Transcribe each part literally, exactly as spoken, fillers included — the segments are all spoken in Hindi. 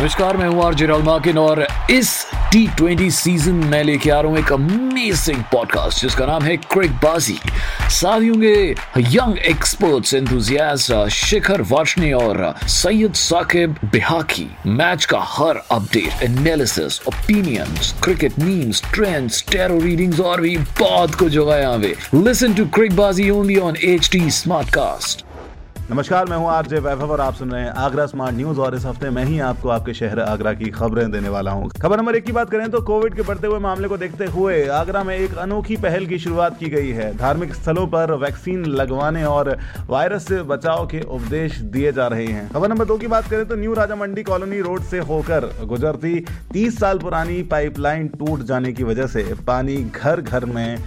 नमस्कार, मैं हूँ आरजे राहुल माके और इस टी ट्वेंटी सीजन में लेके आ रहा हूँ एक अमेजिंग पॉडकास्ट जिसका नाम है क्रिकबाजी। साथ ही होंगे young experts enthusiast Shikhar Varshney और सैयद साकेब बिहाकी। मैच का हर update, analysis, opinions, cricket memes, trends, tarot readings और भी बहुत कुछ होगा यहाँ पे। Listen to Cricbaazi only on H T Smartcast. नमस्कार, मैं हूँ आरजे वैभव और आप सुन रहे हैं आगरा स्मार्ट न्यूज। और इस हफ्ते मैं ही आपको आपके शहर आगरा की खबरें देने वाला हूँ। खबर नंबर एक की बात करें तो कोविड के बढ़ते हुए मामले को देखते हुए आगरा में एक अनोखी पहल की शुरुआत की गई है। धार्मिक स्थलों पर वैक्सीन लगवाने और वायरस से बचाव के उपदेश दिए जा रहे हैं। खबर नंबर दो की बात करें तो new Raja Mandi colony road से होकर गुजरती तीस साल पुरानी पाइपलाइन टूट जाने की वजह से पानी घर घर में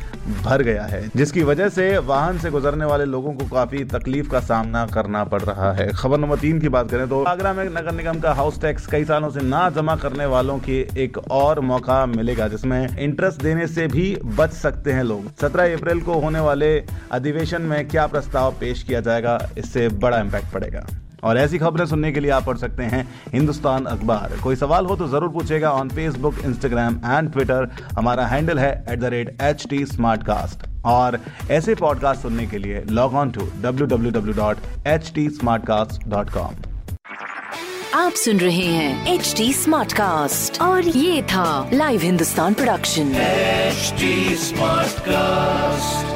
भर गया है, जिसकी वजह से वाहन से गुजरने वाले लोगों को काफी तकलीफ का सामना करना पड़ रहा है। खबर नंबर तीन की बात करें तो आगरा में नगर निगम का हाउस टैक्स कई सालों से ना जमा करने वालों की एक और मौका मिलेगा, जिसमें इंटरेस्ट देने से भी बच सकते हैं लोग। सत्रह अप्रैल को होने वाले अधिवेशन में क्या प्रस्ताव पेश किया जाएगा, इससे बड़ा इम्पैक्ट पड़ेगा। और ऐसी खबरें सुनने के लिए आप पढ़ सकते हैं हिंदुस्तान अखबार। कोई सवाल हो तो जरूर पूछेगा on Facebook, Instagram and Twitter. हमारा हैंडल है at the rate H T Smartcast. और ऐसे पॉडकास्ट सुनने के लिए log on to W W W dot H T Smartcast dot com. आप सुन रहे हैं एच टी स्मार्टकास्ट और ये था live Hindustan production H T Smartcast.